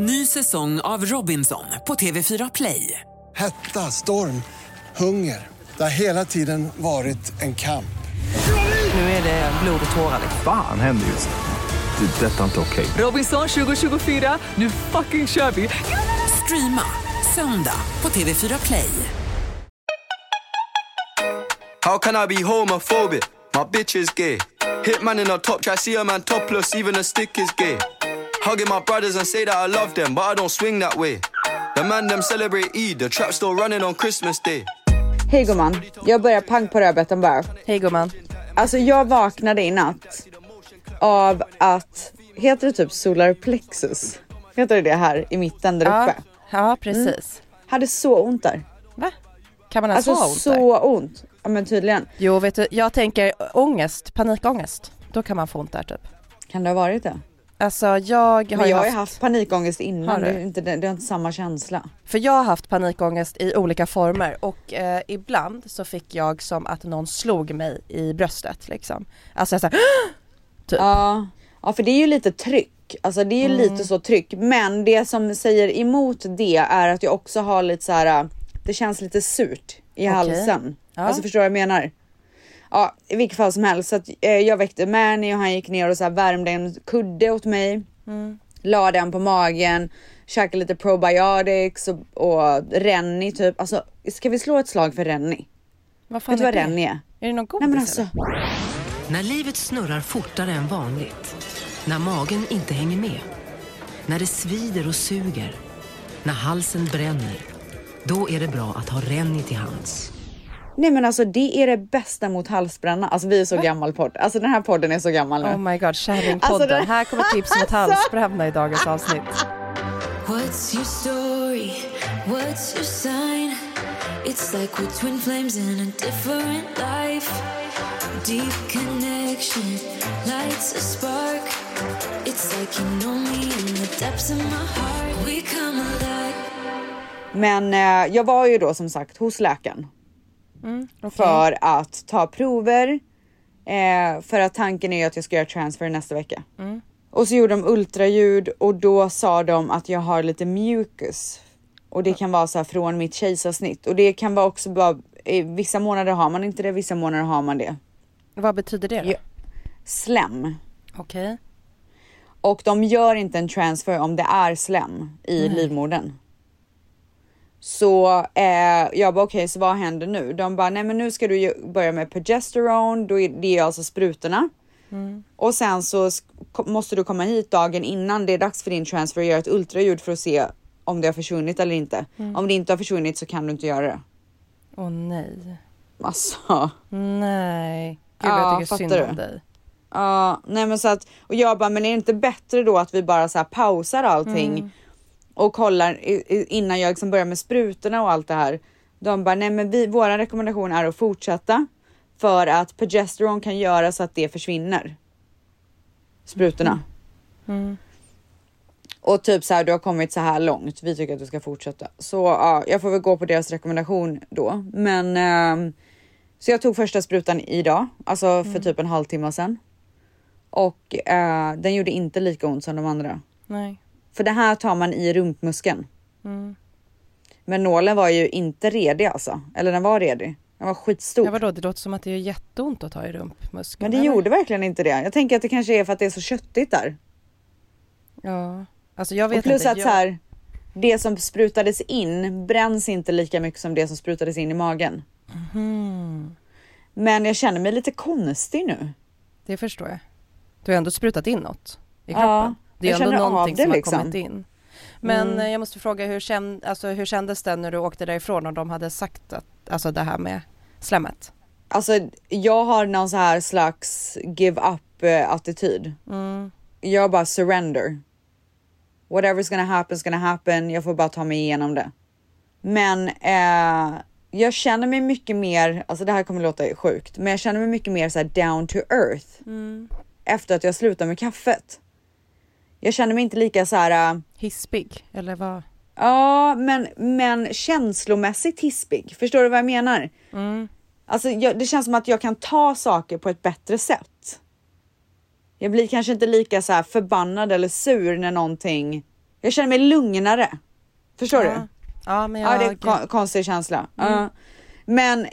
Ny säsong av Robinson på TV4 Play. Hetta, storm, hunger. Det har hela tiden varit en kamp. Nu är det blod och tårar. Fan, händer just det. Detta är inte okej. Robinson 2024, nu fucking kör vi. Streama söndag på TV4 Play. How can I be homophobic? My bitch is gay. Hitman in her top try, see her man topless, even a stick is gay. Hugging my brothers and say that I love them, but I don't swing that way. The man them celebrate Eid, the trap still running on Christmas day. Hej gumman, jag börjar pang på rödbetan bara. Hej gumman. Alltså jag vaknade i natt av att, heter det typ solar plexus? Heter det det här i mitten där uppe? Ja, precis. Hade så ont där. Va? Kan man alltså ha ont där? Alltså så ont, ja men tydligen. Jo vet du, jag tänker ångest, panikångest. Då kan man få ont där typ. Kan det ha varit det? Alltså jag har haft panikångest innan, det är inte samma känsla. För jag har haft panikångest i olika former. Och ibland så fick jag som att någon slog mig i bröstet liksom. Alltså jag såhär typ. Ja, för det är ju lite tryck. Alltså det är ju lite så tryck. Men det som säger emot det är att jag också har lite så här. Det känns lite surt i halsen. Ja. Alltså förstår du vad jag menar? Ja, i vilket fall som helst. Så att, jag väckte Manny och han gick ner och så här värmde en kudde åt mig. La den på magen. Käkade lite probiotics och Rennie typ. Alltså, ska vi slå ett slag för Rennie? Vad fan är det? Rennie är? Är det någon godis? Nej, men alltså. När livet snurrar fortare än vanligt. När magen inte hänger med. När det svider och suger. När halsen bränner. Då är det bra att ha Rennie till hands. Nej men alltså det är det bästa mot halsbränna. Alltså vi är så gammal podd. Alltså den här podden är så gammal nu. Oh my god, kärringpodden. Alltså, här kommer tips mot halsbränna i dagens avsnitt. What's your story? What's your sign? It's like we're twin flames in a different life. Deep connection lights a spark. It's like you know me in the depths of my heart. We come alive. Men jag var ju då som sagt hos läkaren. Okay. För att ta prover, för att tanken är att jag ska göra transfer nästa vecka. Och så gjorde de ultraljud. Och då sa de att jag har lite mucus. Och det kan vara så här från mitt kejsarsnitt. Och det kan vara också bara, vissa månader har man inte det, vissa månader har man det. Vad betyder det då? Slem. Okej. Okay. Och de gör inte en transfer om det är slem i livmodern. Så jag bara okej, så vad händer nu? De bara, nej men nu ska du börja med progesterone. Då är det alltså sprutorna. Och sen så måste du komma hit dagen innan det är dags för din transfer och göra ett ultraljud för att se om det har försvunnit eller inte. Om det inte har försvunnit så kan du inte göra det. Åh nej. Alltså. Nej. Gud, jag tycker synd om dig. Ja, nej men så att. Och jag bara, men är det inte bättre då att vi bara så här pausar allting? Och kollar innan jag liksom börjar med sprutorna och allt det här. De bara, nej men våra rekommendation är att fortsätta. För att progesteron kan göra så att det försvinner. Sprutorna. Och typ så här, du har kommit så här långt. Vi tycker att du ska fortsätta. Så ja, jag får väl gå på deras rekommendation då. Men, så jag tog första sprutan idag. Alltså för typ en halvtimme sedan. Och den gjorde inte lika ont som de andra. Nej. För det här tar man i rumpmuskeln. Men nålen var ju inte redig alltså. Eller den var redig. Den var skitstor. Ja, vadå? Det låter som att det är jätteont att ta i rumpmuskeln. Men det gjorde verkligen inte det. Jag tänker att det kanske är för att det är så köttigt där. Ja. Alltså jag vet och plus inte. Att så här, det som sprutades in bränns inte lika mycket som det som sprutades in i magen. Men jag känner mig lite konstig nu. Det förstår jag. Du har ändå sprutat in något i kroppen. Ja. Det är ändå någonting som liksom har kommit in. Men jag måste fråga, hur kändes det när du åkte därifrån och de hade sagt att, alltså det här med slemmet? Alltså jag har någon så här slags give up-attityd. Jag bara surrender. Whatever's gonna happen, gonna happen. Jag får bara ta mig igenom det. Men jag känner mig mycket mer, alltså det här kommer låta sjukt, men jag känner mig mycket mer så här down to earth. Efter att jag slutar med kaffet. Jag känner mig inte lika så här hispig eller vad? Ja, men känslomässigt hispig. Förstår du vad jag menar? Alltså det känns som att jag kan ta saker på ett bättre sätt. Jag blir kanske inte lika så här förbannad eller sur när någonting Jag känner mig lugnare. Förstår du? Ja, men jag... ja, det är konstig känsla. Men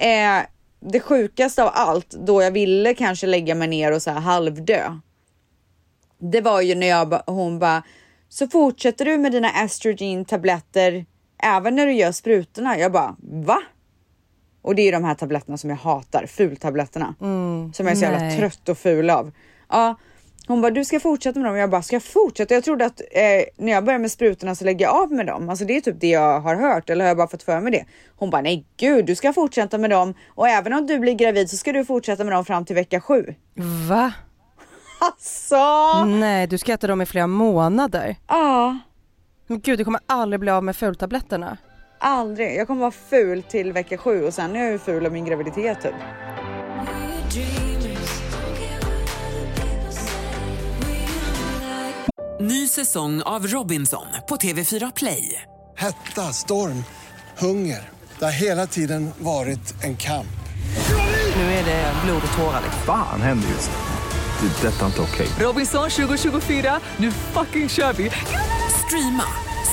det sjukaste av allt, då jag ville kanske lägga mig ner och så här halvdö, det var ju när hon bara, så fortsätter du med dina estrogen-tabletter även när du gör sprutorna. Jag bara, va? Och det är ju de här tabletterna som jag hatar, fultabletterna. Som jag är så jävla trött och ful av. Ja, hon bara, du ska fortsätta med dem. Jag bara, ska jag fortsätta? Jag trodde att när jag börjar med sprutorna så lägger jag av med dem. Alltså det är typ det jag har hört. Eller har jag bara fått för mig det? Hon bara, nej gud, du ska fortsätta med dem. Och även om du blir gravid så ska du fortsätta med dem fram till vecka 7. Va? Alltså! Nej, du ska äta dem i flera månader. Ja. Men gud, du kommer aldrig bli av med fultabletterna. Aldrig. Jag kommer vara ful till vecka 7. Och sen är jag ju ful av min graviditet typ. Ny säsong av Robinson på TV4 Play. Hetta, storm, hunger. Det har hela tiden varit en kamp. Nu är det blod och tårar. Fan händer just det. Det är detta inte okej. Robinson 2024, nu fucking kör vi. Streama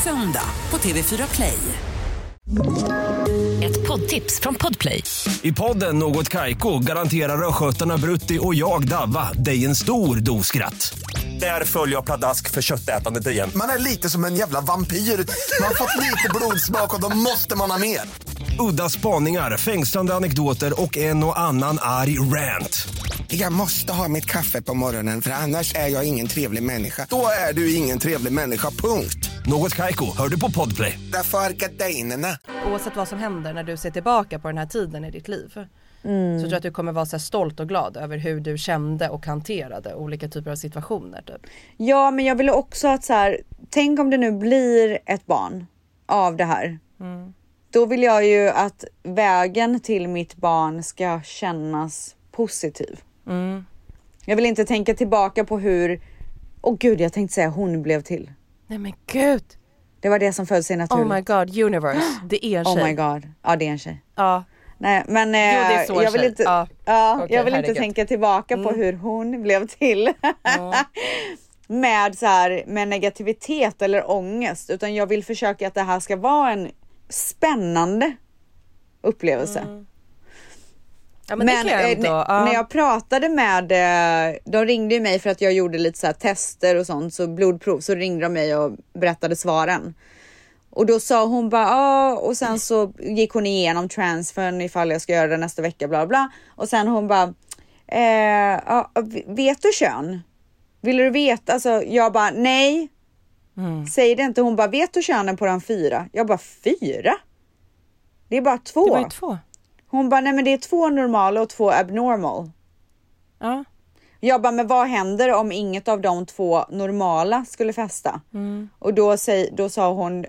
söndag på TV4 Play. Ett poddtips från Podplay. I podden Något Kajko garanterar röskötarna Brutti och jag Davva dig en stor doskratt. Där följer jag Pladask för köttätandet igen. Man är lite som en jävla vampyr. Man har fått lite blodsmak och då måste man ha mer. Udda spaningar, fängslande anekdoter och en och annan arg rant. Jag måste ha mitt kaffe på morgonen för annars är jag ingen trevlig människa. Då är du ingen trevlig människa, punkt. Något Kaiko, hör du på Podplay. Därför är gardinerna. Oavsett vad som händer när du ser tillbaka på den här tiden i ditt liv, så tror jag att du kommer vara så stolt och glad över hur du kände och hanterade olika typer av situationer typ. Ja, men jag ville också att så här, tänk om det nu blir ett barn av det här. Då vill jag ju att vägen till mitt barn ska kännas positiv. Jag vill inte tänka tillbaka på hur, åh gud, jag tänkte säga hon blev till. Nej men gud, det var det som föll sig naturligt. Oh my god, universe, det är en tjej. Oh my god, ja det är en tjej. Ja. Nej, men jo, jag vill inte, okay, jag vill inte tänka tillbaka på hur hon blev till med, så här, med negativitet eller ångest. Utan jag vill försöka att det här ska vara en spännande upplevelse. Ja, men jag när jag pratade med, de ringde mig för att jag gjorde lite så här tester och sånt, så blodprov, så ringde de mig och berättade svaren. Och då sa hon bara, ja, och sen så gick hon igenom transfern ifall jag ska göra det nästa vecka, bla bla. Och sen hon bara, vet du kön? Vill du veta? Alltså jag bara, nej. Säger det inte. Hon bara, vet du könen på den 4? Jag bara, 4? Det är bara 2. Det var ju 2. Hon bara, nej men det är 2 normala och 2 abnormal. Ja. Jag bara, men vad händer om inget av de 2 normala skulle fästa? Och då sa hon,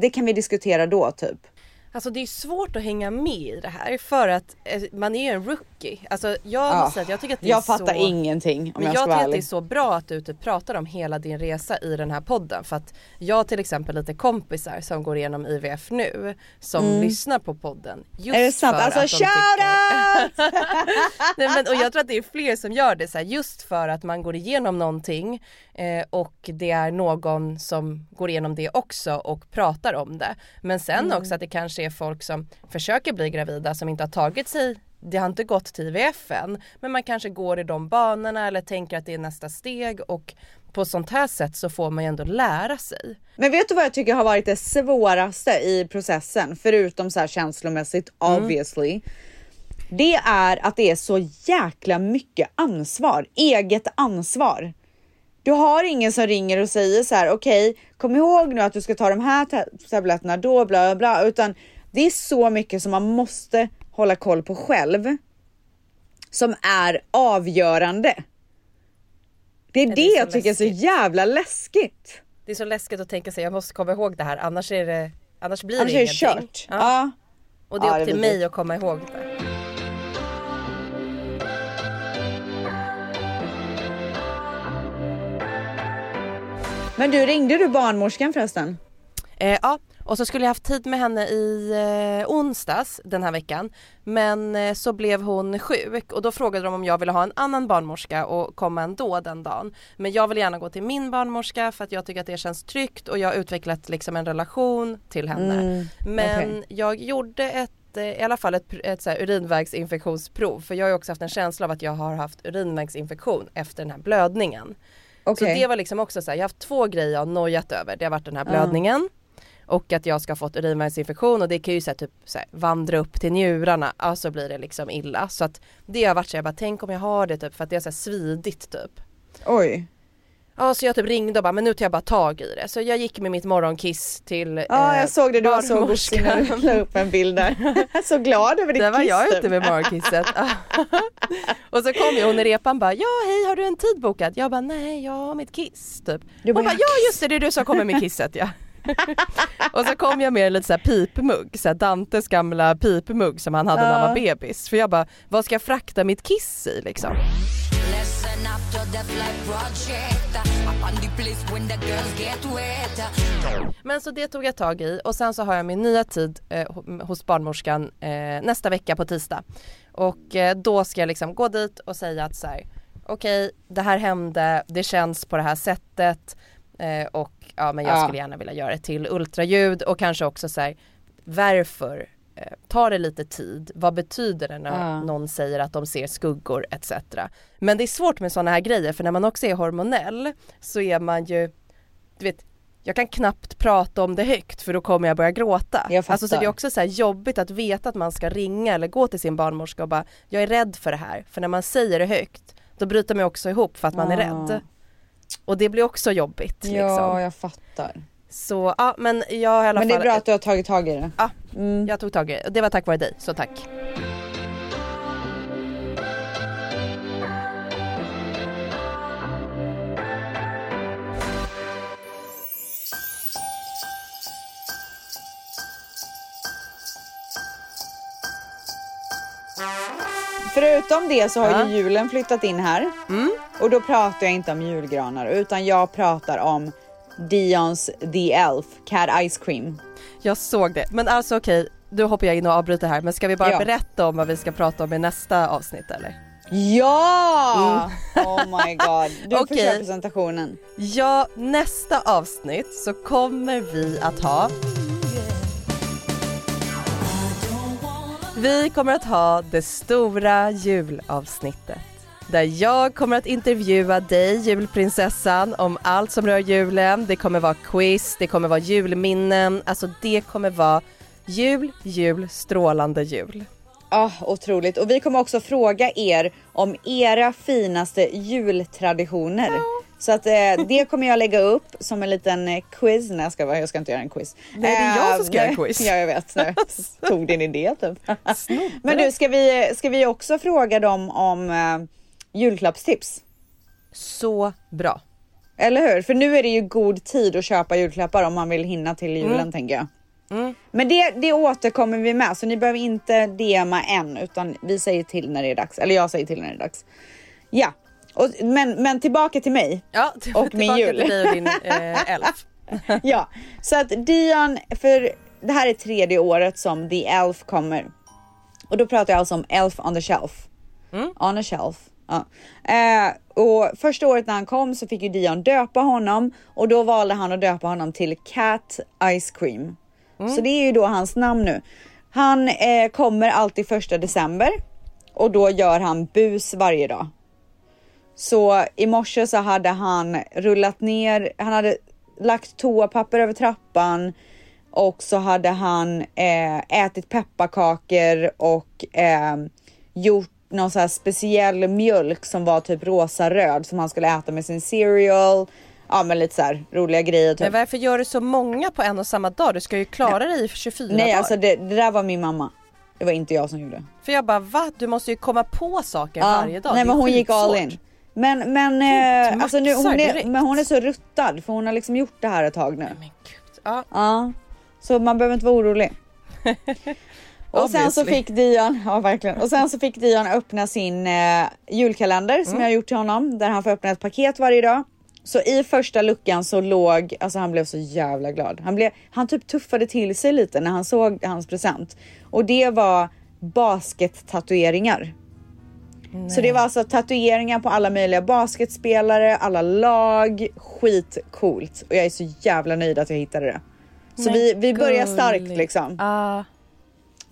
det kan vi diskutera då typ. Alltså det är svårt att hänga med i det här för att man är en rookie. Alltså jag måste säga att jag tycker att det jag fattar ingenting. Men jag tycker att det är så bra att du typ pratar om hela din resa i den här podden. För att jag till exempel lite kompisar som går igenom IVF nu som lyssnar på podden. Just är det sant? För alltså shout out! Och jag tror att det är fler som gör det så här, just för att man går igenom någonting och det är någon som går igenom det också och pratar om det. Men sen också att det kanske är folk som försöker bli gravida som inte har tagit sig, det har inte gått till IVF än, men man kanske går i de banorna eller tänker att det är nästa steg, och på sånt här sätt så får man ju ändå lära sig. Men vet du vad jag tycker har varit det svåraste i processen, förutom så här känslomässigt obviously, det är att det är så jäkla mycket ansvar, eget ansvar. Du har ingen som ringer och säger så här, okej, kom ihåg nu att du ska ta de här tabletterna då, bla bla, utan det är så mycket som man måste hålla koll på själv som är avgörande. Det är det jag tycker läskigt. Är så jävla läskigt. Det är så läskigt att tänka sig, jag måste komma ihåg det här, annars blir det ingenting. Kört. Ja. Ja. Och det är upp till mig att komma ihåg det. Men du, ringde du barnmorskan förresten? Ja, Och så skulle jag haft tid med henne i onsdags den här veckan. Men så blev hon sjuk och då frågade de om jag ville ha en annan barnmorska och komma ändå den dagen. Men jag vill gärna gå till min barnmorska för att jag tycker att det känns tryggt och jag har utvecklat liksom en relation till henne. Men okay. Jag gjorde i alla fall ett så här urinvägsinfektionsprov, för jag har ju också haft en känsla av att jag har haft urinvägsinfektion efter den här blödningen. Okay. Så det var liksom också så här, jag har haft två grejer jag har nojat över. Det har varit den här blödningen och att jag ska ha fått urinvägsinfektion, och det kan ju så här, typ så här, vandra upp till njurarna, alltså blir det liksom illa. Så att det har varit så här, jag bara tänk om jag har det typ, för att det är så här svidigt typ. Oj. Ja, så jag typ ringde och bara, men nu tar jag bara tag i det. Så jag gick med mitt morgonkiss till jag såg det, du var så gosig när du la upp en bild där. Så glad över ditt kiss. Det var jag inte med morgonkisset. Och så kom jag, hon i repan bara, ja hej, har du en tid bokad? Jag bara, nej, jag har mitt kiss typ. Hon bara, ja just det, det är du som kommer med kisset, ja. Och så kom jag med en liten så här pipmugg, så här Dantes gamla pipmugg som han hade när han var bebis. För jag bara, vad ska jag frakta mitt kiss i liksom? Men så det tog jag tag i, och sen så har jag min nya tid hos barnmorskan nästa vecka på tisdag. Och då ska jag liksom gå dit och säga att så här, okej, det här hände, det känns på det här sättet och ja, men jag skulle gärna vilja göra ett till ultraljud, och kanske också så här, varför tar det lite tid? Vad betyder det när någon säger att de ser skuggor etc. Men det är svårt med sådana här grejer, för när man också är hormonell så är man ju, du vet, jag kan knappt prata om det högt för då kommer jag börja gråta. Jag alltså, så det är också så här jobbigt att veta att man ska ringa eller gå till sin barnmorska och bara, jag är rädd för det här. För när man säger det högt då bryter man också ihop för att man är rädd. Och det blir också jobbigt. Liksom. Ja, jag fattar. Så, ja, men jag har i alla fall... Men det är bra att du har tagit tag i det. Ja, jag tog tag i det. Det var tack vare dig, så tack. Förutom det så har ju julen flyttat in här. Och då pratar jag inte om julgranar, utan jag pratar om Dions The Elf, Cat Ice Cream. Jag såg det. Men alltså okej, nu hoppar jag in och avbryter här. Men ska vi bara berätta om vad vi ska prata om i nästa avsnitt, eller? Ja! Mm. Oh my god. Du får köra presentationen. Ja, nästa avsnitt så kommer vi att ha... Vi kommer att ha det stora julavsnittet, där jag kommer att intervjua dig, julprinsessan, om allt som rör julen. Det kommer vara quiz, det kommer vara julminnen. Alltså det kommer vara jul, strålande jul. Ja, otroligt. Och vi kommer också fråga er om era finaste jultraditioner. Så att det kommer jag lägga upp som en liten quiz. Nej, jag ska inte göra en quiz. Nej, det är jag som ska göra en quiz. Ja, jag vet. Jag tog din idé typ. Men du, ska vi också fråga dem om... julklappstips. Så bra. Eller hur? För nu är det ju god tid att köpa julklappar om man vill hinna till julen, tänker jag. Men det återkommer vi med. Så ni behöver inte DMa än, utan vi säger till när det är dags. Eller jag säger till när det är dags. Ja. Och, men tillbaka till mig. Ja, och min jul. Tillbaka till dig och din elf. Ja. Så att Dion, för det här är 3:e året som The Elf kommer. Och då pratar jag alltså om Elf on the shelf. On a shelf. Ja. Och första året när han kom så fick ju Dion döpa honom, och då valde han att döpa honom till Cat Ice Cream. Så det är ju då hans namn nu. Han kommer alltid 1 december, och då gör han bus varje dag. Så i morse så hade han rullat ner, han hade lagt toapapper över trappan, och så hade han ätit pepparkakor och gjort någon så här speciell mjölk som var typ rosa röd som han skulle äta med sin cereal. Ja, men lite så här roliga grejer typ. Men varför gör du så många på en och samma dag? Du ska ju klara dig i 24 dagar. Nej, alltså det där var min mamma. Det var inte jag som gjorde. För jag bara, va? Du måste ju komma på saker varje dag. Nej, men hon gick all in. Men alltså nu hon är så ruttad, för hon har liksom gjort det här ett tag nu. Nej, men gud. Ja. Så man behöver inte vara orolig. Och sen så fick Dion, ja verkligen. Och sen så fick Dion öppna sin julkalender som jag har gjort till honom, där han får öppna ett paket varje dag. Så i första luckan så låg, alltså han blev så jävla glad. Han typ tuffade till sig lite när han såg hans present. Och det var baskettatueringar. Nej. Så det var alltså tatueringar på alla möjliga basketspelare, alla lag, skitcoolt. Och jag är så jävla nöjd att jag hittade det. Så vi börjar starkt liksom. Ja,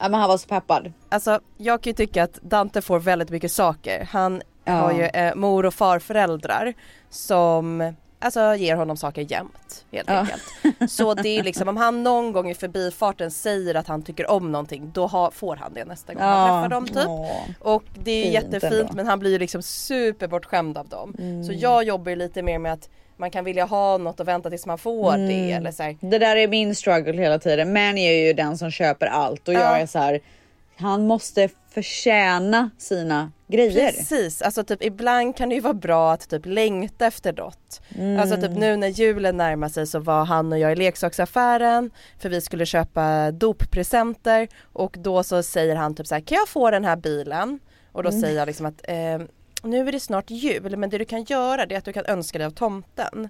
men han var så peppad. Alltså jag kan ju tycka att Dante får väldigt mycket saker. Han har ju mor- och farföräldrar som alltså ger honom saker jämt helt enkelt. Så det är liksom om han någon gång i förbifarten säger att han tycker om någonting, då får han det nästa gång han träffar dem typ. Och det är jättefint, men han blir ju liksom superbortskämd av dem. Så jag jobbar ju lite mer med att man kan vilja ha något och vänta tills man får det eller så här. Det där är min struggle hela tiden. Man är ju den som köper allt och jag är så här, han måste förtjäna sina grejer. Precis, alltså typ ibland kan det ju vara bra att typ längta efter något. Alltså typ nu när julen närmar sig så var han och jag i leksaksaffären för vi skulle köpa doppresenter och då så säger han typ så här, kan jag få den här bilen? Och då säger jag liksom att nu är det snart jul, men det du kan göra det är att du kan önska dig av tomten.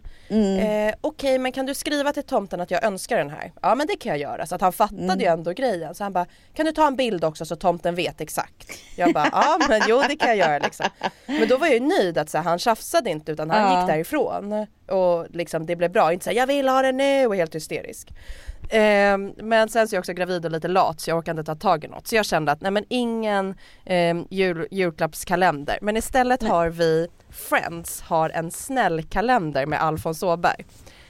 Okej, men kan du skriva till tomten att jag önskar den här? Ja, men det kan jag göra. Så att han fattade ju ändå grejen. Så han bara, kan du ta en bild också så tomten vet exakt? Jag bara, ja men jo det kan jag göra liksom. Men då var jag ju nöjd att så här, han tjafsade inte utan han gick därifrån. Och liksom det blev bra. Inte så här, jag vill ha den nu och helt hysterisk. Men sen så är jag också gravid och lite lat så jag orkade inte ta tag i något. Så jag kände att nej men ingen julklappskalender. Men istället har vi Friends har en snäll kalender med Alfons Åberg.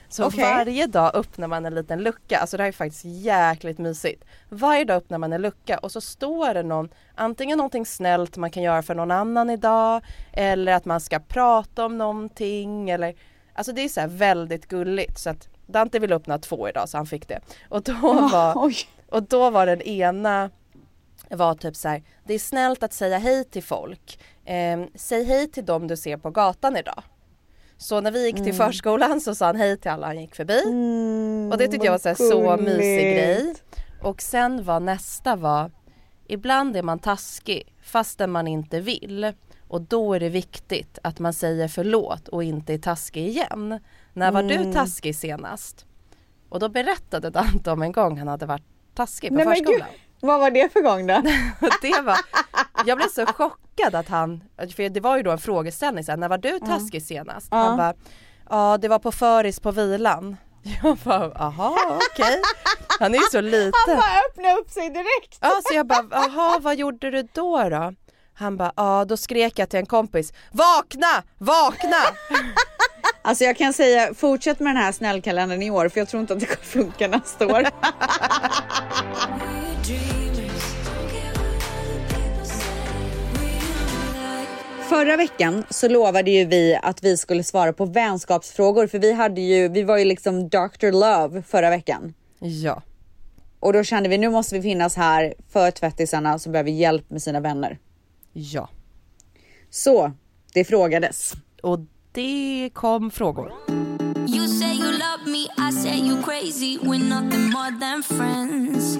Så varje dag öppnar man en liten lucka. Alltså det här är faktiskt jäkligt mysigt. Varje dag öppnar man en lucka och så står det någon, antingen någonting snällt man kan göra för någon annan idag eller att man ska prata om någonting eller, alltså det är så här väldigt gulligt så att Dante ville öppna 2 idag så han fick det. Och då var den ena var typ så här, det är snällt att säga hej till folk. Säg hej till dem du ser på gatan idag. Så när vi gick till förskolan så sa han hej till alla han gick förbi. Och det tyckte jag var så här, så mysig grej. Och sen var nästa var ibland är man taskig fastän man inte vill. Och då är det viktigt att man säger förlåt och inte är taskig igen. När var du taskig senast? Och då berättade Dante om en gång han hade varit taskig på förskolan. Men gud, vad var det för gång då? Jag blev så chockad att han, för det var ju då en frågeställning så här, när var du taskig senast? Han bara, ja det var på föris på vilan. Jag bara, aha, okej. Han är ju så liten. Han bara öppnade upp sig direkt. Ja, så jag bara, aha, vad gjorde du då? Han bara, ja då skrek jag till en kompis, vakna, vakna! Alltså jag kan säga, fortsätt med den här snällkalendern i år för jag tror inte att det kommer funka nästa år. Förra veckan så lovade ju vi att vi skulle svara på vänskapsfrågor för vi var ju liksom Dr. Love förra veckan. Ja. Och då kände vi, nu måste vi finnas här för tvättisarna som behöver hjälp med sina vänner. Ja. Så, det frågades. Och det kom frågor. You say you love me, I say you crazy. We're nothing more than friends.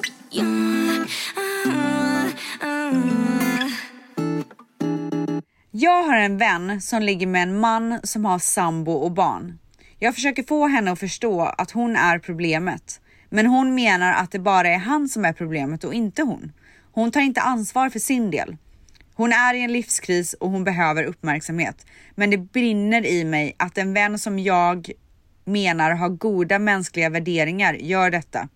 Jag har en vän som ligger med en man som har sambo och barn. Jag försöker få henne att förstå att hon är problemet. Men hon menar att det bara är han som är problemet och inte hon. Hon tar inte ansvar för sin del. Hon är i en livskris och hon behöver uppmärksamhet. Men det brinner i mig att en vän som jag menar har goda mänskliga värderingar gör detta.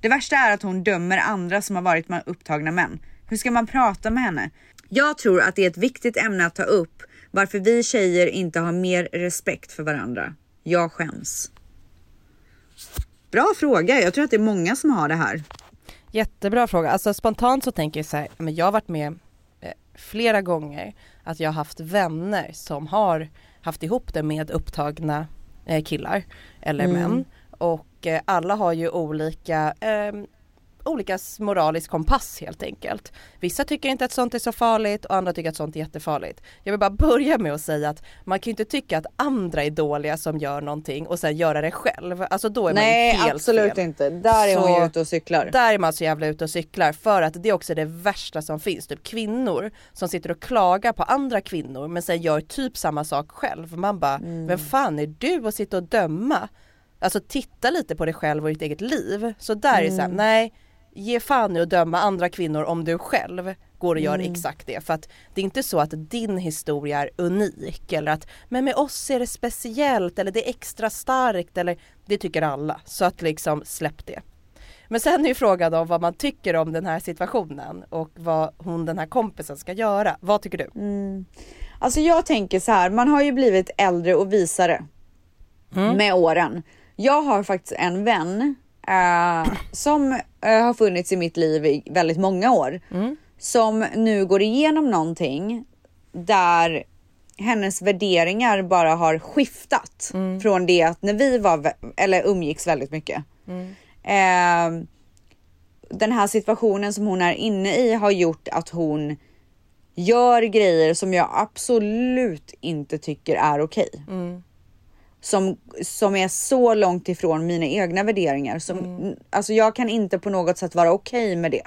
Det värsta är att hon dömer andra som har varit med upptagna män. Hur ska man prata med henne? Jag tror att det är ett viktigt ämne att ta upp. Varför vi tjejer inte har mer respekt för varandra. Jag skäms. Bra fråga. Jag tror att det är många som har det här. Jättebra fråga. Alltså spontant så tänker jag så här. Men jag har varit med flera gånger att jag har haft vänner som har haft ihop det med upptagna killar eller män och alla har ju olika olika moralisk kompass helt enkelt. Vissa tycker inte att sånt är så farligt och andra tycker att sånt är jättefarligt. Jag vill bara börja med att säga att man kan ju inte tycka att andra är dåliga som gör någonting och sen göra det själv. Alltså då är man helt absolut fel. Inte. Där är man ute och cyklar. Där är man så jävla ute och cyklar, för att det är också det värsta som finns. Typ kvinnor som sitter och klagar på andra kvinnor men sen gör typ samma sak själv. Man bara, vem fan är du att sitta och döma? Alltså titta lite på dig själv och ditt eget liv. Så där är det så här, nej, ge fan nu och döma andra kvinnor om du själv går och gör exakt det. För att det är inte så att din historia är unik eller att, men med oss är det speciellt eller det är extra starkt eller det tycker alla. Så att liksom släpp det. Men sen är ju frågan om vad man tycker om den här situationen och vad hon, den här kompisen, ska göra. Vad tycker du? Alltså jag tänker så här, man har ju blivit äldre och visare med åren. Jag har faktiskt en vän som har funnits i mitt liv i väldigt många år. Som nu går igenom någonting där hennes värderingar bara har skiftat från det att när vi var eller umgicks väldigt mycket. Den här situationen som hon är inne i har gjort att hon gör grejer som jag absolut inte tycker är okej. Som är så långt ifrån mina egna värderingar. Som, alltså jag kan inte på något sätt vara okej med det.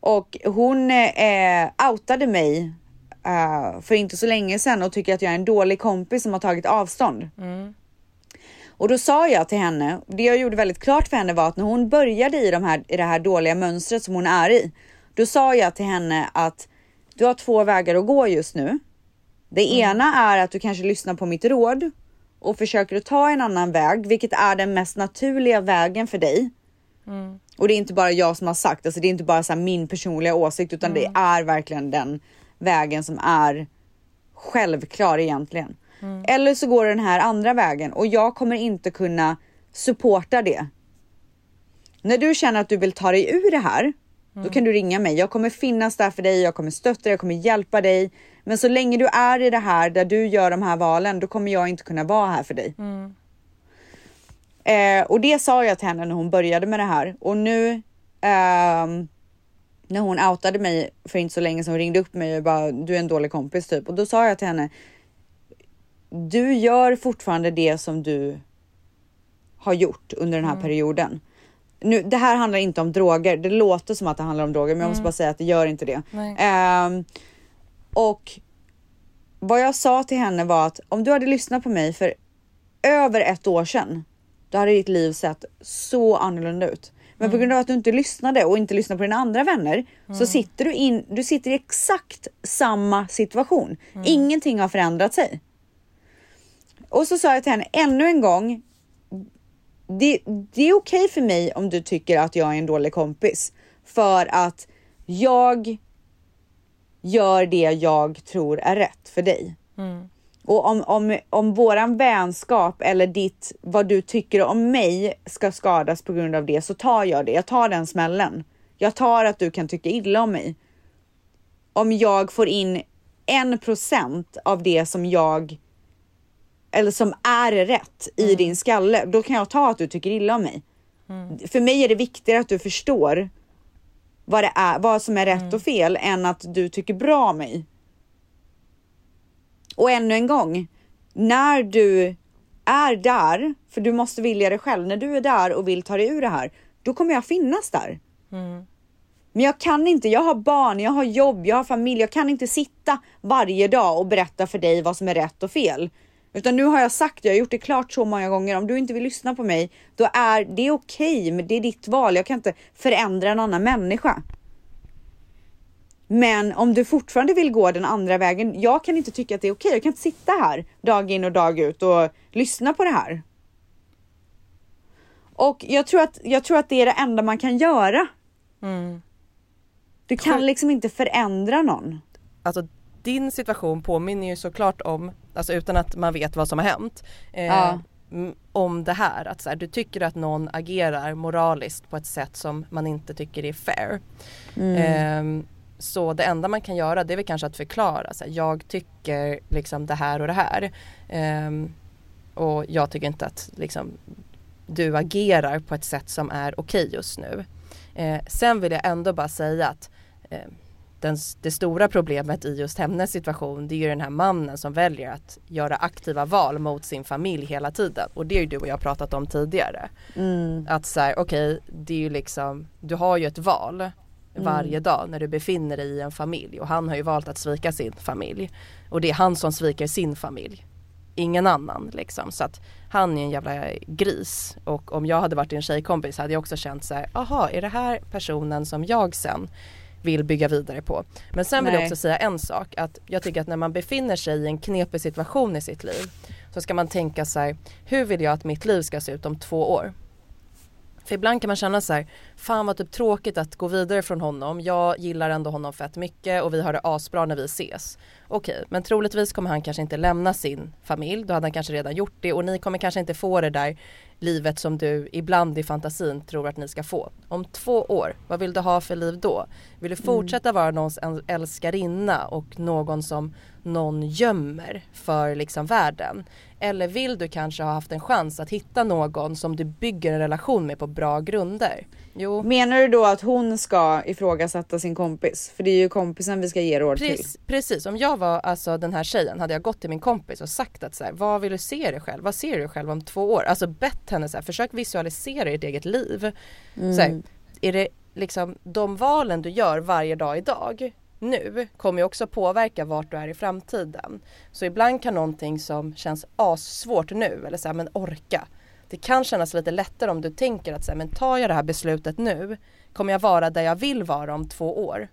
Och hon outade mig för inte så länge sedan och tycker att jag är en dålig kompis som har tagit avstånd. Och då sa jag till henne, det jag gjorde väldigt klart för henne var att när hon började i det här dåliga mönstret som hon är i, då sa jag till henne att du har två vägar att gå just nu. Det ena är att du kanske lyssnar på mitt råd och försöker att ta en annan väg, vilket är den mest naturliga vägen för dig. Och det är inte bara jag som har sagt, alltså det är inte bara så här min personliga åsikt, utan det är verkligen den vägen som är självklar egentligen. Eller så går den här andra vägen och jag kommer inte kunna supporta det. När du känner att du vill ta dig ur det här, då kan du ringa mig. Jag kommer finnas där för dig, jag kommer stötta dig, jag kommer hjälpa dig. Men så länge du är i det här där du gör de här valen, då kommer jag inte kunna vara här för dig. Och det sa jag till henne när hon började med det här. Och nu när hon outade mig för inte så länge sedan, hon ringde upp mig och bara, du är en dålig kompis typ. Och då sa jag till henne, du gör fortfarande det som du har gjort under den här perioden. Nu, det här handlar inte om droger. Det låter som att det handlar om droger, men jag måste bara säga att det gör inte det. Och vad jag sa till henne var att om du hade lyssnat på mig för över ett år sedan, då hade ditt liv sett så annorlunda ut. Men på grund av att du inte lyssnade och inte lyssnade på dina andra vänner, så sitter du sitter i exakt samma situation. Ingenting har förändrat sig. Och så sa jag till henne ännu en gång, det är okej för mig om du tycker att jag är en dålig kompis. För att jag gör det jag tror är rätt för dig. Och om våran vänskap eller ditt, vad du tycker om mig ska skadas på grund av det, så tar jag det. Jag tar den smällen. Jag tar att du kan tycka illa om mig. Om jag får in 1% av det som jag, eller som är rätt i din skalle, då kan jag ta att du tycker illa om mig. För mig är det viktigare att du förstår vad som är rätt och fel, än att du tycker bra om mig. Och ännu en gång, när du är där, för du måste vilja det själv, när du är där och vill ta dig ur det här, då kommer jag finnas där. Men jag kan inte, jag har barn, jag har jobb, jag har familj, jag kan inte sitta varje dag och berätta för dig vad som är rätt och fel. Utan nu har jag sagt, jag har gjort det klart så många gånger, om du inte vill lyssna på mig, då är det okej, men det är ditt val. Jag kan inte förändra en annan människa. Men om du fortfarande vill gå den andra vägen, jag kan inte tycka att det är okej. Jag kan inte sitta här dag in och dag ut och lyssna på det här. Och jag tror att det är det enda man kan göra. Du kan liksom inte förändra någon. Alltså din situation påminner ju såklart om, alltså utan att man vet vad som har hänt, om det här. Att så här, du tycker att någon agerar moraliskt på ett sätt som man inte tycker är fair. Så det enda man kan göra, det är väl kanske att förklara. Så här, jag tycker liksom det här och det här. Och jag tycker inte att liksom, du agerar på ett sätt som är okej just nu. Sen vill jag ändå bara säga att det stora problemet i just hennes situation, det är ju den här mannen som väljer att göra aktiva val mot sin familj hela tiden. Och det är ju du och jag pratat om tidigare. Mm. Att så här, okej, det är ju liksom, du har ju ett val varje dag när du befinner dig i en familj. Och han har ju valt att svika sin familj. Och det är han som sviker sin familj. Ingen annan liksom. Så att han är en jävla gris. Och om jag hade varit en tjejkompis hade jag också känt så här, aha, är det här personen som jag sen vill bygga vidare på. Men sen vill jag också säga en sak, att jag tycker att när man befinner sig i en knepig situation i sitt liv så ska man tänka så här, hur vill jag att mitt liv ska se ut om 2 år? För ibland kan man känna så här, fan vad typ tråkigt att gå vidare från honom. Jag gillar ändå honom fett mycket och vi har det asbra när vi ses. Okej, men troligtvis kommer han kanske inte lämna sin familj. Då hade han kanske redan gjort det och ni kommer kanske inte få det där livet som du ibland i fantasin tror att ni ska få. Om 2 år, vad vill du ha för liv då? Vill du fortsätta vara någons älskarinna och någon som någon gömmer för liksom världen? Eller vill du kanske ha haft en chans att hitta någon som du bygger en relation med på bra grunder? Jo. Menar du då att hon ska ifrågasätta sin kompis? För det är ju kompisen vi ska ge råd till. Precis, om jag var alltså den här tjejen hade jag gått till min kompis och sagt att så här, vad vill du se dig själv? Vad ser du själv om 2 år? Alltså bett henne så här, försök visualisera ditt eget liv. Så här, är det liksom de valen du gör varje dag idag nu kommer ju också påverka vart du är i framtiden. Så ibland kan någonting som känns assvårt nu eller så här, men orka. Det kan kännas lite lättare om du tänker att så här, men tar jag det här beslutet nu kommer jag vara där jag vill vara om 2 år.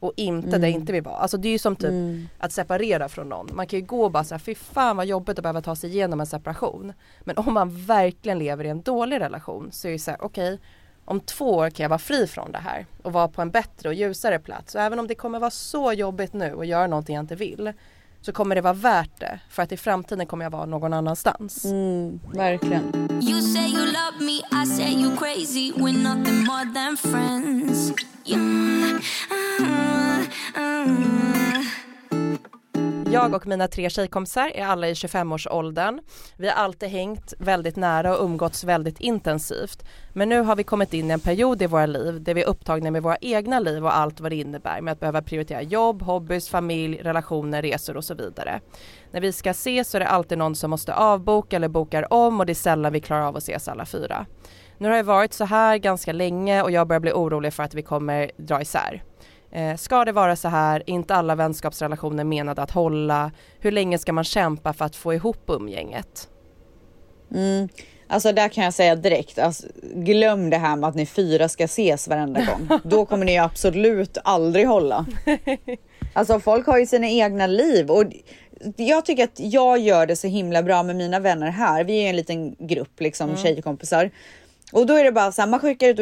Och inte där jag inte vill vara. Alltså det är ju som typ att separera från någon. Man kan ju gå och bara så här, fy fan vad jobbigt att behöva ta sig igenom en separation. Men om man verkligen lever i en dålig relation så är det så här, okej. Om 2 år kan jag vara fri från det här och vara på en bättre och ljusare plats. Och även om det kommer vara så jobbigt nu och göra någonting jag inte vill så kommer det vara värt det. För att i framtiden kommer jag vara någon annanstans. Mm, verkligen. You say you love me, I say you crazy. We're nothing more than friends. Jag och mina 3 tjejkompisar är alla i 25-årsåldern. Vi har alltid hängt väldigt nära och umgåtts väldigt intensivt. Men nu har vi kommit in i en period i våra liv där vi är upptagna med våra egna liv och allt vad det innebär med att behöva prioritera jobb, hobbys, familj, relationer, resor och så vidare. När vi ska ses så är det alltid någon som måste avboka eller bokar om och det är sällan vi klarar av att ses alla 4. Nu har det varit så här ganska länge och jag börjar bli orolig för att vi kommer dra isär. Ska det vara så här? Inte alla vänskapsrelationer menade att hålla. Hur länge ska man kämpa för att få ihop umgänget? Alltså där kan jag säga direkt, alltså, glöm det här med att ni 4 ska ses varenda gång. Då kommer ni absolut aldrig hålla. Alltså folk har ju sina egna liv. Och jag tycker att jag gör det så himla bra med mina vänner här. Vi är en liten grupp liksom, tjejkompisar. Och då är det bara så här, man skickar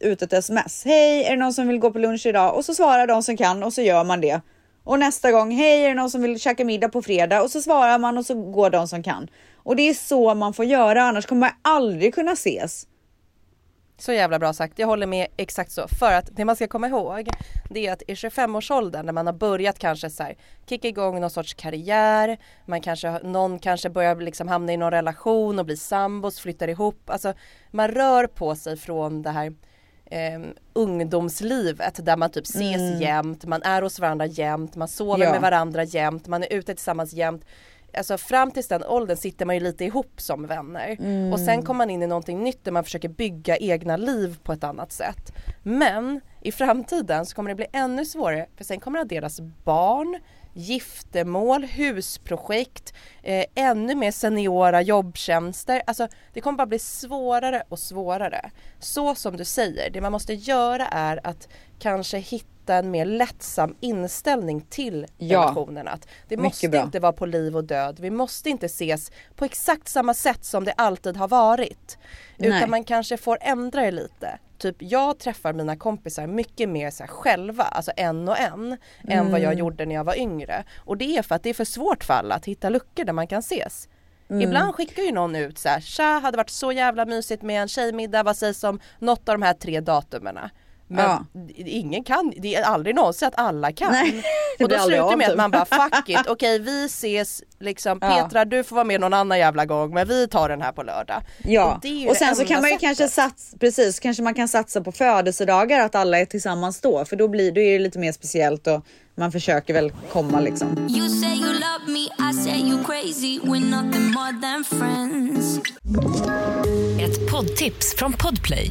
ut ett sms. Hej, är det någon som vill gå på lunch idag? Och så svarar de som kan och så gör man det. Och nästa gång, hej, är det någon som vill käka middag på fredag? Och så svarar man och så går de som kan. Och det är så man får göra, annars kommer man aldrig kunna ses. Så jävla bra sagt, jag håller med exakt så. För att det man ska komma ihåg, det är att i 25-årsåldern när man har börjat kanske så här, kicka igång någon sorts karriär, någon kanske börjar liksom hamna i någon relation och bli sambos, flyttar ihop. Alltså man rör på sig från det här ungdomslivet där man typ ses jämt, man är hos varandra jämt, man sover med varandra jämt, man är ute tillsammans jämt. Alltså fram till den åldern sitter man ju lite ihop som vänner. Och sen kommer man in i någonting nytt där man försöker bygga egna liv på ett annat sätt. Men i framtiden så kommer det bli ännu svårare, för sen kommer det deras barn, giftermål, husprojekt, ännu mer seniora jobbtjänster. Alltså det kommer bara bli svårare och svårare. Så som du säger, det man måste göra är att kanske hitta en mer lättsam inställning till relationen. Att det måste inte vara på liv och död. Vi måste inte ses på exakt samma sätt som det alltid har varit. Nej. Utan man kanske får ändra det lite. Typ jag träffar mina kompisar mycket mer så här själva, alltså en och en än vad jag gjorde när jag var yngre. Och det är för att det är för svårt för alla att hitta luckor där man kan ses. Ibland skickar ju någon ut så här, tja, hade varit så jävla mysigt med en tjejmiddag, vad sägs om något av de här 3 datumerna. Men ingen kan, det är aldrig någonsin att alla kan. Nej, och då slutar det med att man bara fuck it, okej vi ses liksom, Petra du får vara med någon annan jävla gång, men vi tar den här på lördag. Ja, och sen så kan man ju kanske satsa, precis, kanske man kan satsa på födelsedagar att alla är tillsammans då, för då blir det ju lite mer speciellt och man försöker väl komma liksom. You say you love me, I say you crazy, we're nothing more than friends. Ett poddtips från Podplay.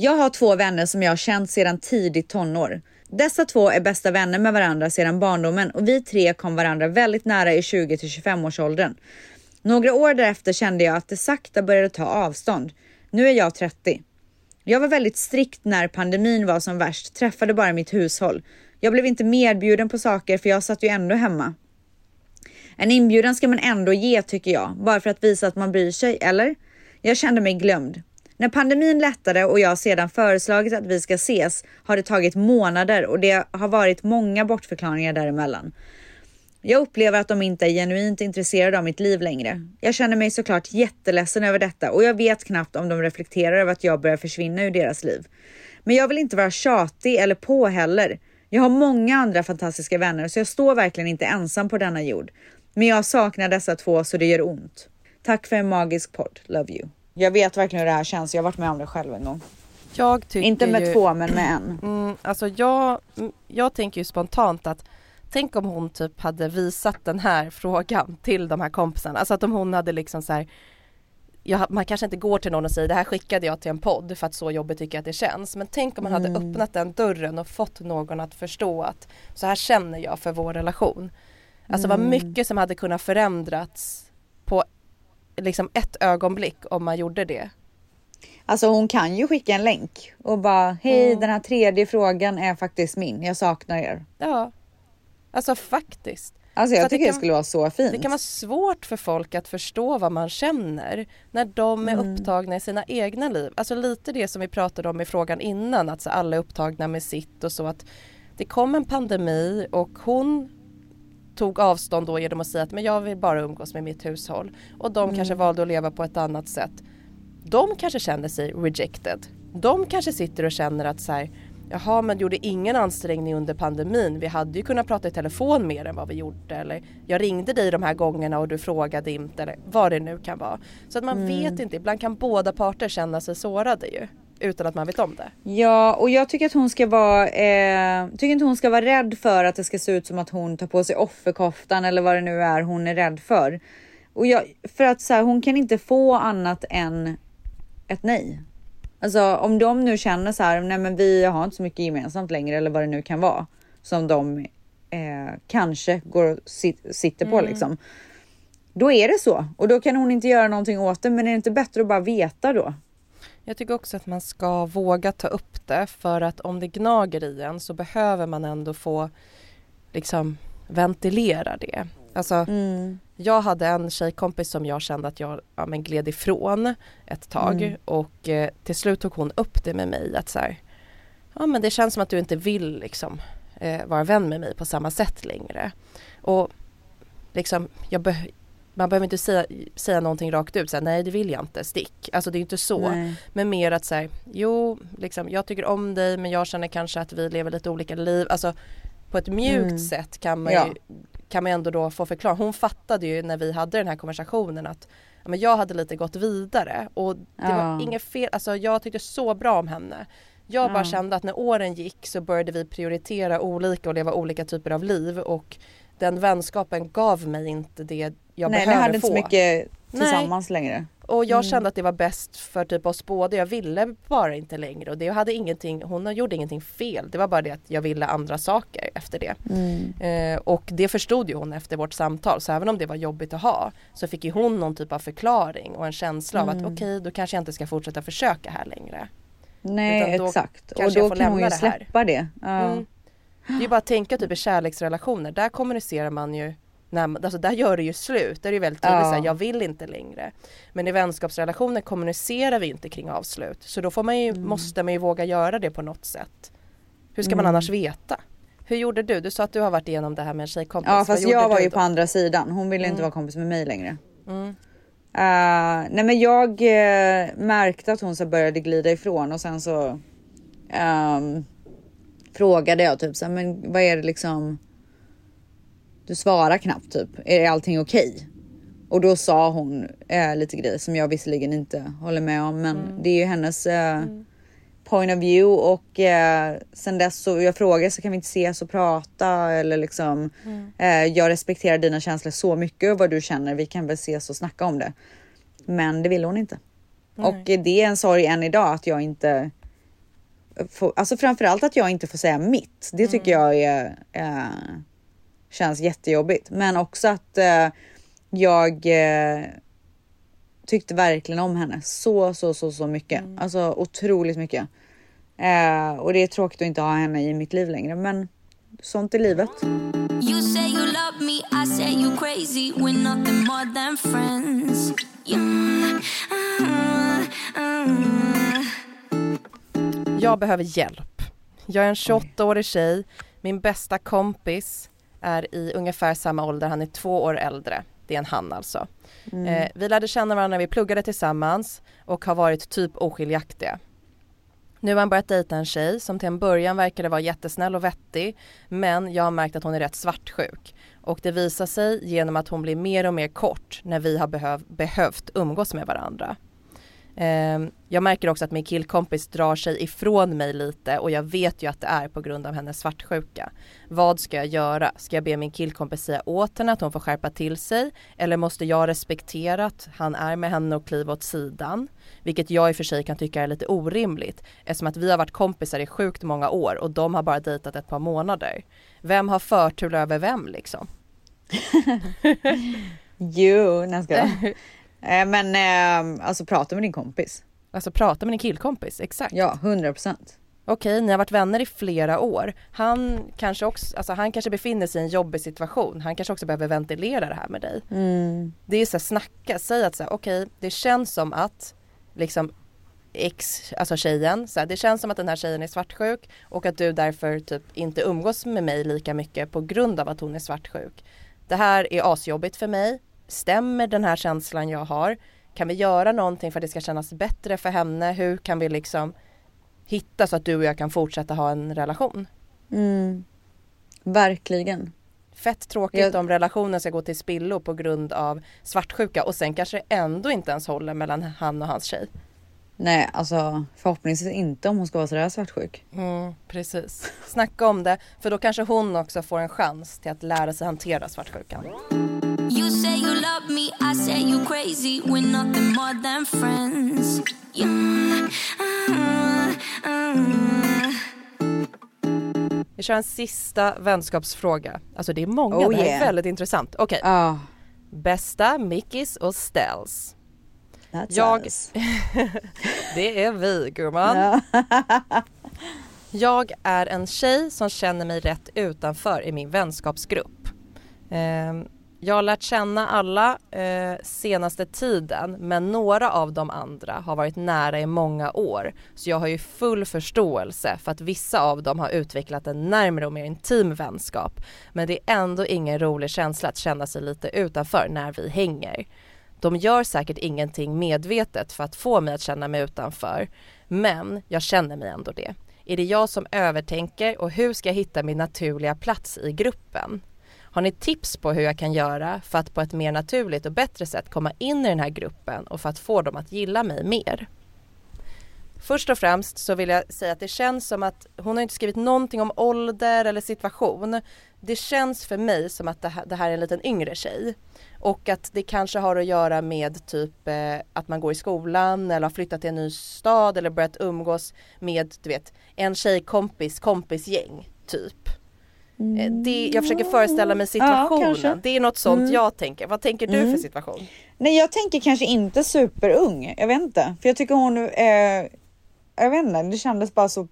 Jag har två vänner som jag har känt sedan tidigt tonår. Dessa två är bästa vänner med varandra sedan barndomen och vi tre kom varandra väldigt nära i 20-25 års åldern. Några år därefter kände jag att det sakta började ta avstånd. Nu är jag 30. Jag var väldigt strikt när pandemin var som värst, träffade bara mitt hushåll. Jag blev inte medbjuden på saker för jag satt ju ändå hemma. En inbjudan ska man ändå ge tycker jag, bara för att visa att man bryr sig, eller? Jag kände mig glömd. När pandemin lättade och jag sedan föreslagit att vi ska ses har det tagit månader och det har varit många bortförklaringar däremellan. Jag upplever att de inte är genuint intresserade av mitt liv längre. Jag känner mig såklart jätteledsen över detta och jag vet knappt om de reflekterar över att jag börjar försvinna ur deras liv. Men jag vill inte vara tjatig eller på heller. Jag har många andra fantastiska vänner så jag står verkligen inte ensam på denna jord. Men jag saknar dessa två så det gör ont. Tack för en magisk podd. Love you. Jag vet verkligen hur det här känns. Jag har varit med om det själv en gång. Jag tycker inte med ju, två, men med en. Alltså jag tänker ju spontant att tänk om hon typ hade visat den här frågan till de här kompisarna. Alltså att om hon hade liksom så här, man kanske inte går till någon och säger det här skickade jag till en podd för att så jobbigt tycker jag att det känns. Men tänk om man hade öppnat den dörren och fått någon att förstå att så här känner jag för vår relation. Alltså vad mycket som hade kunnat förändrats på liksom ett ögonblick om man gjorde det. Alltså hon kan ju skicka en länk och bara, hej den här tredje frågan är faktiskt min, jag saknar er. Ja, alltså faktiskt. Alltså jag tycker det skulle vara så fint. Det kan vara svårt för folk att förstå vad man känner när de är upptagna i sina egna liv. Alltså lite det som vi pratade om i frågan innan, att så alla är upptagna med sitt och så, att det kom en pandemi och hon tog avstånd då genom att säga att men jag vill bara umgås med mitt hushåll. Och de kanske valde att leva på ett annat sätt. De kanske känner sig rejected. De kanske sitter och känner att så här, jaha men gjorde ingen ansträngning under pandemin. Vi hade ju kunnat prata i telefon mer än vad vi gjorde. Eller jag ringde dig de här gångerna och du frågade inte. Eller vad det nu kan vara. Så att man vet inte. Ibland kan båda parter känna sig sårade ju. Utan att man vet om det. Ja, och jag tycker att hon ska vara tycker inte hon ska vara rädd för att det ska se ut som att hon tar på sig offerkoftan eller vad det nu är hon är rädd för. Och jag, för att så här, hon kan inte få annat än ett nej. Alltså om de nu känner så här, nej men vi har inte så mycket gemensamt längre eller vad det nu kan vara som de kanske går och sitter på liksom. Då är det så. Och då kan hon inte göra någonting åt det, men är det inte bättre att bara veta då? Jag tycker också att man ska våga ta upp det, för att om det gnager i en så behöver man ändå få liksom ventilera det. Alltså, jag hade en tjejkompis som jag kände att jag gled ifrån ett tag och till slut tog hon upp det med mig att så här, ja, men det känns som att du inte vill liksom, vara vän med mig på samma sätt längre. Och liksom, man behöver inte säga någonting rakt ut. Så här, nej, det vill jag inte. Stick. Alltså det är inte så. Nej. Men mer att säga, jo, liksom, jag tycker om dig men jag känner kanske att vi lever lite olika liv. Alltså på ett mjukt sätt kan man, ju, kan man ändå då få förklara. Hon fattade ju när vi hade den här konversationen att ja, men jag hade lite gått vidare. Och det var inget fel. Alltså jag tyckte så bra om henne. Jag bara kände att när åren gick så började vi prioritera olika och leva olika typer av liv. Och den vänskapen gav mig inte det jag behöver få. Nej, det hade inte så mycket tillsammans längre. Och jag kände att det var bäst för typ oss båda. Jag ville bara inte längre. Och det hade ingenting, hon gjorde ingenting fel. Det var bara det att jag ville andra saker efter det. Och det förstod ju hon efter vårt samtal. Så även om det var jobbigt att ha så fick ju hon någon typ av förklaring och en känsla av att okej, då kanske jag inte ska fortsätta försöka här längre. Nej, exakt. Och då kan hon ju släppa det. Ja. Mm. Det är ju bara att tänka typ i kärleksrelationer. Där kommunicerar man ju, när, alltså där gör det ju slut. Där är det ju väldigt tydligt så här, jag vill inte längre. Men i vänskapsrelationer kommunicerar vi inte kring avslut. Så då får man ju, måste man ju våga göra det på något sätt. Hur ska man annars veta? Hur gjorde du? Du sa att du har varit igenom det här med en tjejkompis. Ja, fast jag var ju på andra sidan. Hon ville inte vara kompis med mig längre. Mm. Nej, men jag märkte att hon så började glida ifrån. Och sen så frågade jag typ så här, men vad är det liksom? Du svarar knappt typ. Är allting okej? Och då sa hon lite grejer som jag visserligen inte håller med om. Men det är ju hennes point of view. Och sen dess så jag frågade så kan vi inte ses och prata. Eller liksom, jag respekterar dina känslor så mycket och vad du känner. Vi kan väl ses och snacka om det. Men det ville hon inte. Mm. Och det är en sorg än idag att jag inte får, alltså framförallt att jag inte får säga mitt. Det tycker jag är, känns jättejobbigt. Men också att jag tyckte verkligen om henne så mycket. Alltså otroligt mycket. Och det är tråkigt att inte ha henne i mitt liv längre. Men sånt är livet. You say you love me, I say you crazy. We're nothing more than friends. Jag behöver hjälp. Jag är en 28-årig tjej. Min bästa kompis är i ungefär samma ålder. Han är 2 år äldre. Det är en han alltså. Vi lärde känna varandra när vi pluggade tillsammans och har varit typ oskiljaktiga. Nu har han börjat dejta en tjej som till en början verkade vara jättesnäll och vettig, men jag har märkt att hon är rätt svartsjuk. Och det visar sig genom att hon blir mer och mer kort när vi har behövt umgås med varandra. Jag märker också att min killkompis drar sig ifrån mig lite och jag vet ju att det är på grund av hennes svartsjuka. Vad ska jag göra? Ska jag be min killkompis säga åt henne att hon får skärpa till sig? Eller måste jag respektera att han är med henne och kliva åt sidan? Vilket jag i och för sig kan tycka är lite orimligt eftersom att vi har varit kompisar i sjukt många år och de har bara dejtat ett par månader. Vem har förtur över vem liksom? Jo, nästan. Men alltså prata med din kompis. Alltså prata med din killkompis, exakt. Ja, 100%. Okej, ni har varit vänner i flera år. Han kanske också, alltså han kanske befinner sig i en jobbig situation. Han kanske också behöver ventilera det här med dig. Det är så här, snacka, säg att så här, okej, det känns som att liksom alltså tjejen, så här, det känns som att den här tjejen är svartsjuk och att du därför typ inte umgås med mig lika mycket på grund av att hon är svartsjuk. Det här är asjobbigt för mig. Stämmer den här känslan jag har? Kan vi göra någonting för att det ska kännas bättre för henne? Hur kan vi liksom hitta så att du och jag kan fortsätta ha en relation? Verkligen. Fett tråkigt om relationen ska gå till spillo på grund av svartsjuka och sen kanske ändå inte ens håller mellan han och hans tjej. Nej, alltså förhoppningsvis inte om hon ska vara sådär svartsjuk. Precis. Snacka om det, för då kanske hon också får en chans till att lära sig hantera svartsjukan. You say you love me, I say you crazy. We're nothing more than friends. Jag kör en sista vänskapsfråga. Alltså det är många, det är väldigt intressant. Okej. Bästa Mickis och Ställs. Det är vi, gumman. Jag är en tjej som känner mig rätt utanför i min vänskapsgrupp. Jag har lärt känna alla senaste tiden, men några av de andra har varit nära i många år. Så jag har ju full förståelse för att vissa av dem har utvecklat en närmare och mer intim vänskap. Men det är ändå ingen rolig känsla att känna sig lite utanför när vi hänger. De gör säkert ingenting medvetet för att få mig att känna mig utanför, men jag känner mig ändå det. Är det jag som övertänker och hur ska jag hitta min naturliga plats i gruppen? Har ni tips på hur jag kan göra för att på ett mer naturligt och bättre sätt komma in i den här gruppen och för att få dem att gilla mig mer? Först och främst så vill jag säga att det känns som att hon har inte skrivit någonting om ålder eller situation. Det känns för mig som att det här är en liten yngre tjej. Och att det kanske har att göra med typ att man går i skolan eller har flyttat till en ny stad eller börjat umgås med, du vet, en tjejkompis, kompisgäng typ. Jag försöker föreställa mig situationen. Ja, det är något sånt jag tänker. Vad tänker du för situation? Nej, jag tänker kanske inte superung. Jag vet inte. För jag tycker hon jag vet inte, det kändes bara så.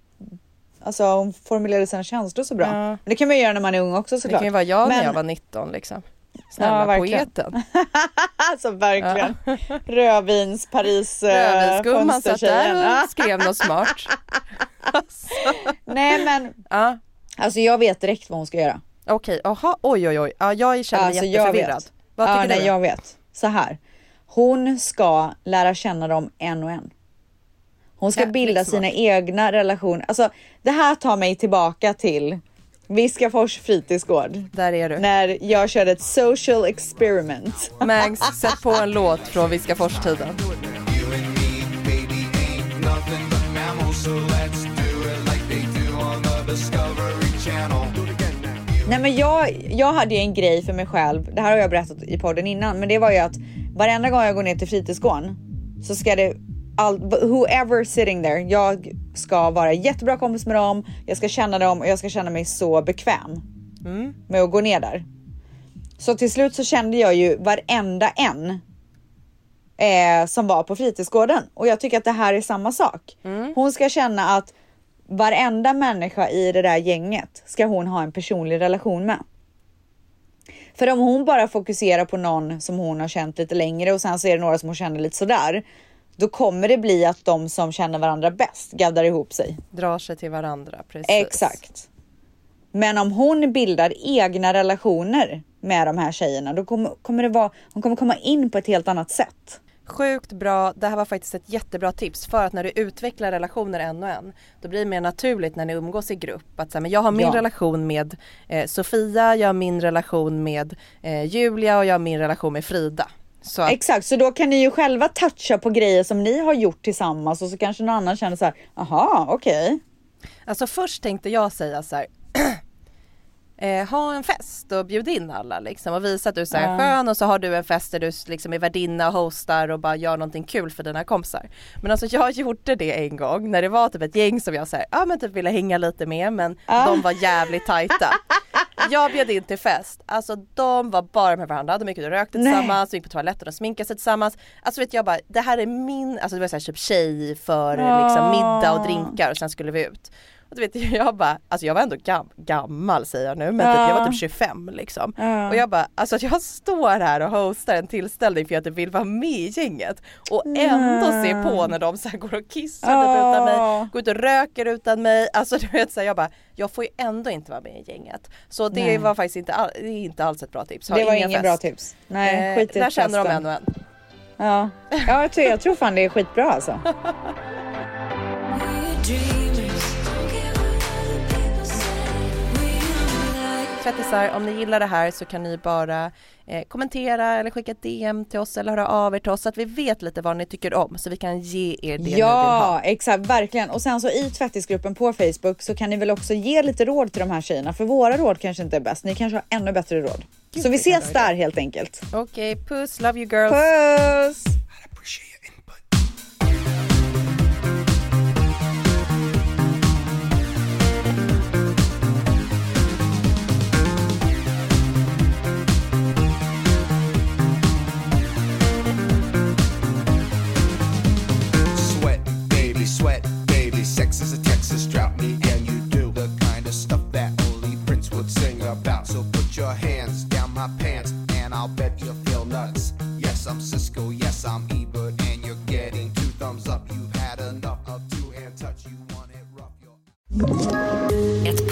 Alltså hon formulerade sina känslor så bra. Ja. Men det kan man ju göra när man är ung också, såklart. Det kan ju vara jag när jag var 19 liksom. Snälla ja, poeten. Alltså verkligen. Ja. Rödvins Paris rödvinsgumman satt där och skrev något smart. Alltså. Nej men ja. Alltså jag vet direkt vad hon ska göra. Okej, aha, oj. Ja, jag känner mig jätteförvirrad. Vad tycker du? Jag vet. Så här. Hon ska lära känna dem en och en. Hon ska bilda sina egna relationer. Alltså, det här tar mig tillbaka till Viskafors fritidsgård. Där är du. När jag körde ett social experiment. Mags, sätt på en låt från Viskafors-tiden. Nej, men jag hade ju en grej för mig själv. Det här har jag berättat i podden innan. Men det var ju att varenda gång jag går ner till fritidsgården så ska det... whoever sitting there, jag ska vara jättebra kompis med dem, jag ska känna dem och jag ska känna mig så bekväm med att gå ner där. Så till slut så kände jag ju varenda en som var på fritidsgården, och jag tycker att det här är samma sak. Hon ska känna att varenda människa i det där gänget ska hon ha en personlig relation med. För om hon bara fokuserar på någon som hon har känt lite längre och sen så är det några som hon känner lite sådär, då kommer det bli att de som känner varandra bäst gaddar ihop sig. Drar sig till varandra, precis. Exakt. Men om hon bildar egna relationer med de här tjejerna, då kommer det vara, hon kommer komma in på ett helt annat sätt. Sjukt bra. Det här var faktiskt ett jättebra tips, för att när du utvecklar relationer en och en, då blir det mer naturligt när ni umgås i grupp att så här, men jag har min relation med Sofia, jag har min relation med Julia och jag har min relation med Frida. Så att... Exakt, så då kan ni ju själva toucha på grejer som ni har gjort tillsammans, och så kanske någon annan känner så här, aha, okej. Alltså först tänkte jag säga så här, ha en fest och bjud in alla liksom, och visa att du är så här skön, och så har du en fest där du liksom är värdinna och hostar och bara gör någonting kul för dina kompisar. Men alltså jag gjorde det en gång när det var typ ett gäng som jag så här, men typ ville hänga lite med, men de var jävligt tajta. Jag bjöd in till fest. Alltså de var bara med varandra. De gick ut och rökte tillsammans. De gick på toaletten och sminkade sig tillsammans. Alltså vet jag bara, det här är min... Alltså det var så här, typ tjej för liksom, middag och drinkar. Och sen skulle vi ut. Och du vet jag bara... Alltså jag var ändå gammal säger jag nu. Men typ, jag var typ 25 liksom. Och jag bara... Alltså att jag står här och hostar en tillställning för att jag vill vara med i gänget. Och ändå se på när de så här, går och kissar typ, utan mig. Går ut och röker utan mig. Alltså du vet så här, jag bara... Jag får ju ändå inte vara med i gänget. Så det var faktiskt inte alls ett bra tips. Det var ingen bra tips. Nej, skit i där känner de ändå en. Ja, jag tror fan det är skitbra alltså. Tvättisar, om ni gillar det här så kan ni bara kommentera eller skicka ett DM till oss eller höra av er till oss, så att vi vet lite vad ni tycker om, så vi kan ge er det. Ja, exakt, verkligen. Och sen så i tvättisgruppen på Facebook så kan ni väl också ge lite råd till de här tjejerna, för våra råd kanske inte är bäst. Ni kanske har ännu bättre råd. Gud, så vi ses där helt enkelt. Okej, puss, love you girls. Puss! Sex is a Texas drought, me and you do the kind of stuff that only Prince would sing about. So put your hands down my pants, and I'll bet you feel nuts. Yes, I'm Cisco, yes, I'm Ebert, and you're getting 2 thumbs up. You've had enough of 2-hand touch. You want it rough, you're... Ett